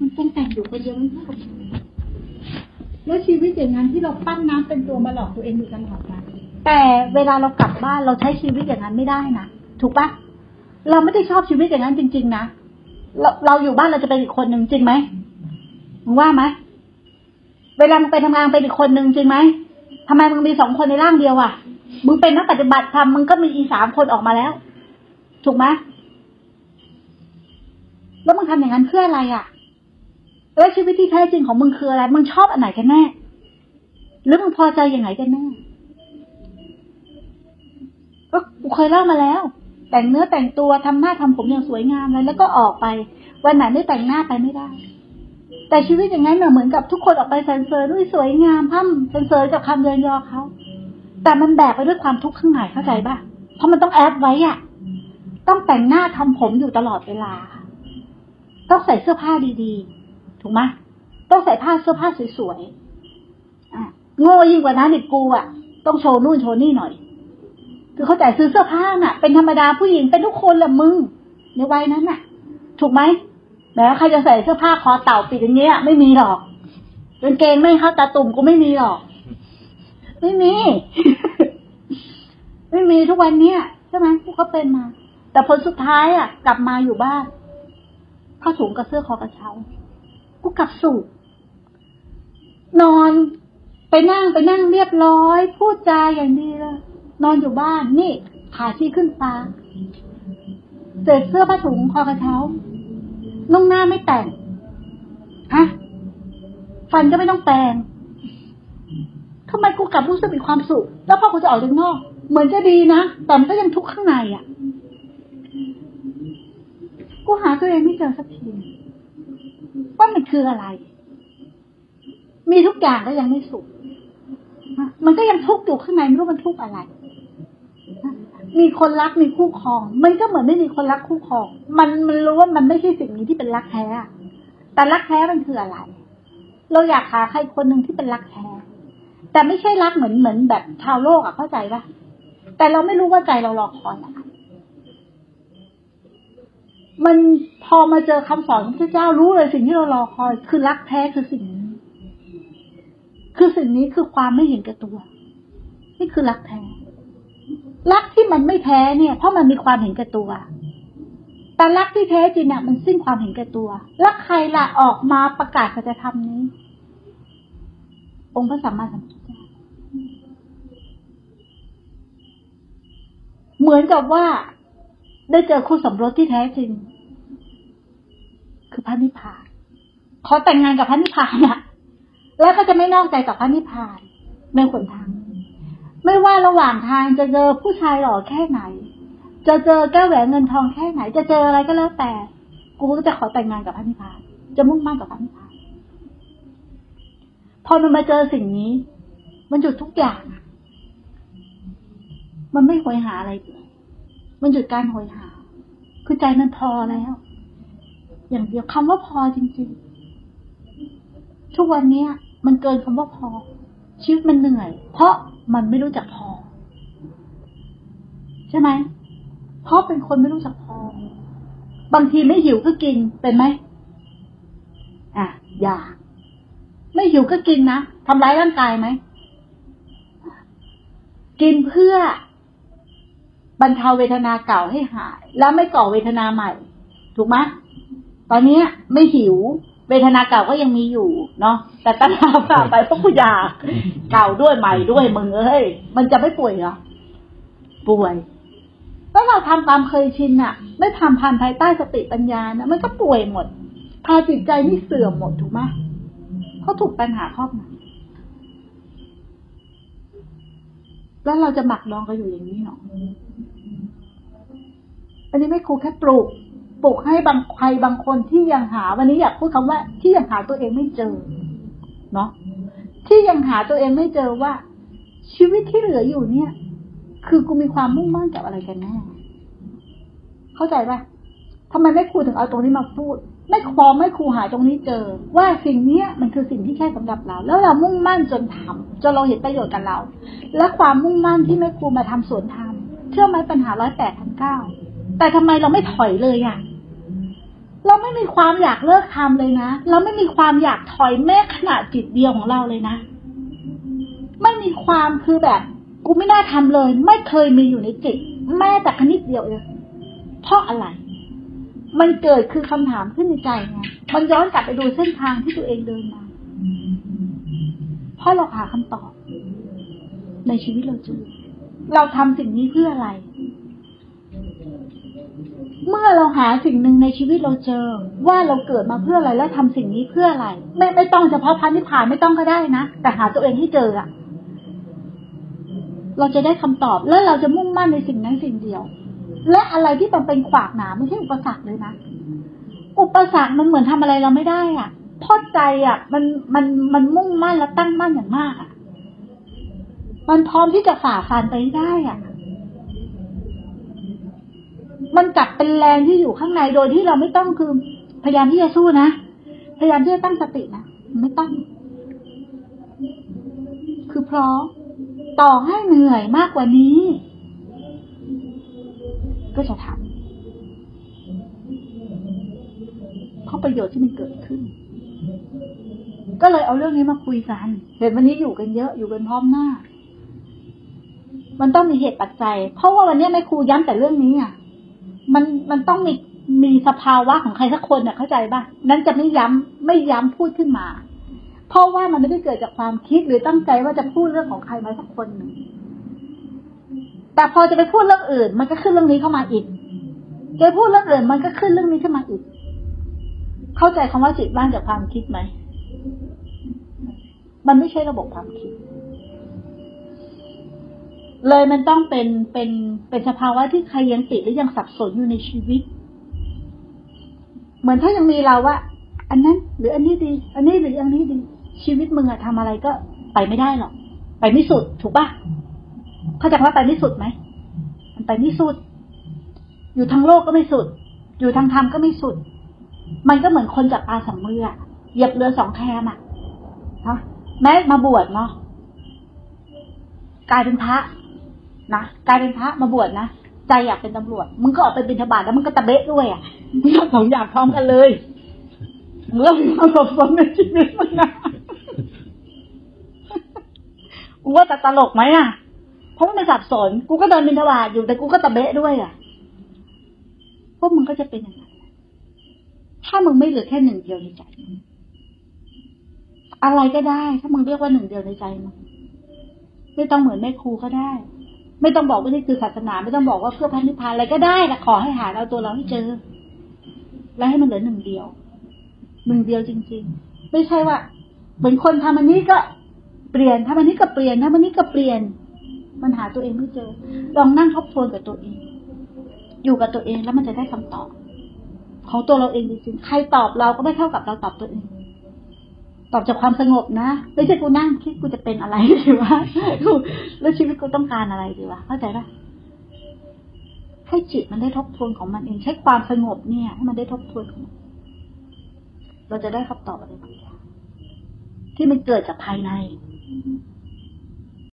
มันต้องแต่งอยู่ก็เยอะมากแล้วชีวิตอย่างนั้นที่เราปั้นน้ำเป็นตัวมาหลอกตัวเองอยู่กันหรอคะแต่เวลาเรากลับบ้านเราใช้ชีวิตอย่างนั้นไม่ได้นะถูกปะเราไม่ได้ชอบชีวิตอย่างนั้นจริงๆนะเราอยู่บ้านเราจะเป็นอีกคนนึงจริงไหมมึงว่าไหมเวลามึงไปทำงานเป็นอีกคนนึงจริงไหมทำไมมึงมีสองคนในร่างเดียวอ่ะมึงเป็นนักปฏิบัติธรรมมึงก็มีอีสามคนออกมาแล้วถูกไหมแล้วมึงทำอย่างนั้นเพื่ออะไรอ่ะแล้วชีวิตที่แท้จริงของมึงคืออะไรมึงชอบอันไหนกันแน่หรือมึงพอใจอย่างไหนกันแน่ก็เคยเล่ามาแล้วแต่งเนื้อแต่งตัวทำหน้าทำผมอย่างสวยงามเลยแล้วก็ออกไปวันไหนไม่แต่งหน้าไปไม่ได้แต่ชีวิตอย่างนั้นเหมือนกับทุกคนออกไปสรรเสริญด้วยสวยงามพั่มสรรเสริญกับคำเยินยอเขาแต่มันแบกไปด้วยความทุกข์ข้างในเข้าใจป่ะเพราะมันต้องแอดไว้อ่ะต้องแต่งหน้าทำผมอยู่ตลอดเวลาต้องใส่เสื้อผ้าดีๆถูกไหมต้องใส่เสื้อผ้าสวยๆโง่ยิ่งกว่านั้นอีกกูอ่ะต้องโชว์นู่นโชว์นี่หน่อยคือเขาแต่ซื้อเสื้อผ้าน่ะเป็นธรรมดาผู้หญิงเป็นทุกคนแหละมึงในวัยนั้นน่ะถูกไหมแล้วใครจะใส่เสื้อผ้าคอเต่าปิดอย่างเงี้ยไม่มีหรอกกางเกงไม่เข้าตาตุ่มกูไม่มีหรอกไม่มี ไม่มีทุกวันเนี้ยใช่ไหมพวกเขาเป็นมาแต่ผลสุดท้ายอ่ะกลับมาอยู่บ้านผ้าถุงกับเสื้อคอกระเช้ากูกลับสู่นอนไปนั่งเรียบร้อยพูดจาอย่างดีเลยนอนอยู่บ้านนี่ขาชี้ขึ้นฟ้าเศษเสื้อผ้าถุงคอกระเช้านุ่งหน้าไม่แต่งฮะฟันก็ไม่ต้องแปรงทำไมกูกลับรู้สึกมีความสุขแล้วพอกูจะออกจากนอกเหมือนจะดีนะแต่มันก็ยังทุกข์ข้างในอ่ะกูหาตัวเองไม่เจอสักทีว่ามันคืออะไรมีทุกอย่างแล้วยังไม่สุขมันก็ยังทุกข์อยู่ข้างในไม่รู้มันทุกข์อะไรมีคนรักมีคู่ครองมันก็เหมือนไม่มีคนรักคู่ครองมันรู้ว่ามันไม่ใช่สิ่งนี้ที่เป็นรักแท้แต่รักแท้มันคืออะไรเราอยากหาใครคนหนึ่งที่เป็นรักแท้แต่ไม่ใช่รักเหมือนแบบชาวโลกอ่ะเข้าใจป่ะแต่เราไม่รู้ว่าใจเรารอคอยอะไรมันพอมาเจอคำสอนของพระเจ้ารู้เลยสิ่งที่เรารอคอยคือรักแท้คือสิ่งนี้คือสิ่งนี้คือความไม่เห็นแก่ตัวนี่คือรักแท้รักที่มันไม่แท้เนี่ยเพราะมันมีความเห็นแก่ตัวแต่รักที่แท้จริงน่ะมันสิ้นความเห็นแก่ตัวรักใครล่ะออกมาประกาศสัจธรรมนี้องค์พระสัมมาสัมพุทธเจ้าเหมือนกับว่าได้เจอคู่สมรสที่แท้จริงคือพระนิพพานขอแต่งงานกับพระนิพพานน่ะแล้วก็จะไม่นอกใจต่อพระนิพพานในหนทางไม่ว่าระหว่างทางจะเจอผู้ชายหล่อแค่ไหนจะเจอแก้วแหวนเงินทองแค่ไหนจะเจออะไรก็แล้วแต่กูก็จะขอแต่งงานกับพระนิพพานจะมุ่งมั่นกับพระนิพพานพอมันมาเจอสิ่งนี้มันหยุดทุกอย่างมันไม่หวยหาอะไรเลยมันหยุดการหวยหาคือใจมันพอแล้วอย่างเดียวคำว่าพอจริงๆทุกวันนี้มันเกินคำว่าพอชีวิตมันเหนื่อยเพราะมันไม่รู้จักพอใช่ไหมเพราะเป็นคนไม่รู้จักพอบางทีไม่หิวก็กินเป็นไหมอยากไม่หิวก็กินนะทำร้ายร่างกายไหมกินเพื่อบรรเทาเวทนาเก่าให้หายแล้วไม่ก่อเวทนาใหม่ถูกไหมตอนนี้ไม่หิวเวทนาเก่าก็ยังมีอยู่เนาะแต่ตัณหาผ่าไปเพราะกูอยากเก่าด้วยใหม่ด้วยมึงเอ้ยมันจะไม่ป่วยเหรอป่วยแล้วเราทำตามเคยชินน่ะไม่ทำผ่านภายใต้สติปัญญานะมันก็ป่วยหมดพาจิตใจนี่เสื่อมหมดถูกไหมเขาถูกปัญหาครอบงำแล้วเราจะหมักดองกันอยู่อย่างนี้หรออันนี้ไม่ครูแค่ปลูกให้บางใครบางคนที่ยังหาวันนี้อยากพูดคำว่าที่ยังหาตัวเองไม่เจอเนาะที่ยังหาตัวเองไม่เจอว่าชีวิตที่เหลืออยู่เนี่ยคือกูมีความมุ่งมั่นกับอะไรกันแน่เข้าใจป่ะทำไมไม่ครูถึงเอาตรงนี้มาพูดไม่ครูหาตรงนี้เจอว่าสิ่งเนี้ยมันคือสิ่งที่แค่สำหรับเราแล้วเรามุ่งมั่นจนทำจนเราเห็นประโยชน์กับเราและความมุ่งมั่นที่ไม่ครูมาทำสวนทำเชื่อไหมปัญหา108 ทั้ง 9แต่ทำไมเราไม่ถอยเลยอ่ะ เราไม่มีความอยากเลิกทำเลยนะเราไม่มีความอยากถอยแม้ขณะจิตเดียวของเราเลยนะไม่มีความคือแบบกูไม่น่าทำเลยไม่เคยมีอยู่ในจิตแม้แต่คณิตเดียวเลยเพราะอะไรมันเกิดคือคำถามขึ้นในใจไงมันย้อนกลับไปดูเส้นทางที่ตัวเองเดินมาเพราะเราหาคำตอบในชีวิตเราจูเราทำสิ่งนี้เพื่ออะไรเมื่อเราหาสิ่งหนึ่งในชีวิตเราเจอว่าเราเกิดมาเพื่ออะไรและทำสิ่งนี้เพื่ออะไรไม่ต้องเฉพาะพระนิพพานไม่ต้องก็ได้นะแต่หาตัวเองให้เจออะเราจะได้คำตอบแล้วเราจะมุ่งมั่นในสิ่งนั้นสิ่งเดียวและอะไรที่มันเป็นขวากหนามไม่ใช่อุปสรรคเลยนะอุปสรรคมันเหมือนทำอะไรเราไม่ได้อ่ะเพราะใจอ่ะมันมุ่งมั่นและตั้งมั่นอย่างมากอ่ะมันพร้อมที่จะฝ่าฟันไปได้อ่ะมันกลับเป็นแรงที่อยู่ข้างในโดยที่เราไม่ต้องคือพยายามที่จะสู้นะพยายามที่จะตั้งสตินะไม่ต้องคือพร้อมต่อให้เหนื่อยมากกว่านี้ก็จะทำเพราะประโยชน์ที่มันเกิดขึ้นก็เลยเอาเรื่องนี้มาคุยกันเดี๋ยววันนี้อยู่กันเยอะอยู่กันพร้อมหน้ามันต้องมีเหตุปัจจัยเพราะว่าวันนี้แม่ครูย้ำแต่เรื่องนี้อ่ะมันต้องมีสภาวะของใครสักคนน่ะเข้าใจป่ะนั้นจะไม่ย้ำพูดขึ้นมาเพราะว่ามันไม่ได้เกิดจากความคิดหรือตั้งใจว่าจะพูดเรื่องของใครมาสักคนนึงแต่พอจะไปพูดเรื่องอื่นมันก็ขึ้นเรื่องนี้เข้ามาอีกจะพูดเรื่องอื่นมันก็ขึ้นเรื่องนี้ขึ้นมาอีกเข้าใจคำว่าจิตว่างจากความคิดไหมมันไม่ใช่ระบบความคิดเลยมันต้องเป็นสภาวะที่ใครยังติดและยังสับสนอยู่ในชีวิตเหมือนถ้ายังมีเราว่าอันนั้นหรืออันนี้ดีอันนี้หรืออันนี้ดีชีวิตมึงอะทำอะไรก็ไปไม่ได้หรอกไปไม่สุดถูกป่ะเข้าใจว่าไปไม่สุดไหมมันไปไม่สุดอยู่ทางโลกก็ไม่สุดอยู่ทางธรรมก็ไม่สุดมันก็เหมือนคนจับปลาสองมืออะเหยียบเรือสองแคมอะฮะแม้มาบวชเนาะกลายเป็นพระมาบวชนะใจอยากเป็นตำรวจมึงก็ออกไปบิณฑบาตแล้วมึงก็ตะเบะด้วยอ่ะมึงทำสองอย่างพร้อมกันเลยมึงเริ่มมีความสับสนในชีวิตมึงนะกูว่าจะตลกไหมอ่ะเพราะมันสับสนกูก็เดินบิณฑบาตอยู่แต่กูก็ตะเบะด้วยอ่ะพวกมึงก็จะเป็นอย่างนั้นถ้ามึงไม่เหลือแค่หนึ่งเดียวในใจอะไรก็ได้ถ้ามึงเรียกว่าหนึ่งเดียวในใจมึงไม่ต้องเหมือนแม่ครูก็ได้ไม่ต้องบอกว่านี่คือศาสนาไม่ต้องบอกว่าเพื่อพระนิพพานอะไรก็ได้แต่ขอให้หาเอาตัวเราให้เจอและให้มันเหลือหนึ่งเดียวหนึ่งเดียวจริงๆไม่ใช่ว่าเหมือนคนทำอันนี้ก็เปลี่ยนทำอันนี้ก็เปลี่ยนทำอันนี้ก็เปลี่ยนมันหาตัวเองไม่เจอลองนั่งทบทวนกับตัวเองอยู่กับตัวเองแล้วมันจะได้คำตอบของตัวเราเองจริงๆใครตอบเราก็ไม่เท่ากับเราตอบตัวเองตอบจากความสงบนะไม่ใช่กูนั่งคิดกูจะเป็นอะไรดีวะแล้วชีวิตกูต้องการอะไรดีวะเข้าใจป่ะให้จิตมันได้ทบทวนของมันเองใช้ความสงบเนี่ยให้มันได้ทบทวนเราจะได้คำตอบอะไรบางอย่างที่มันเกิดจากภายใน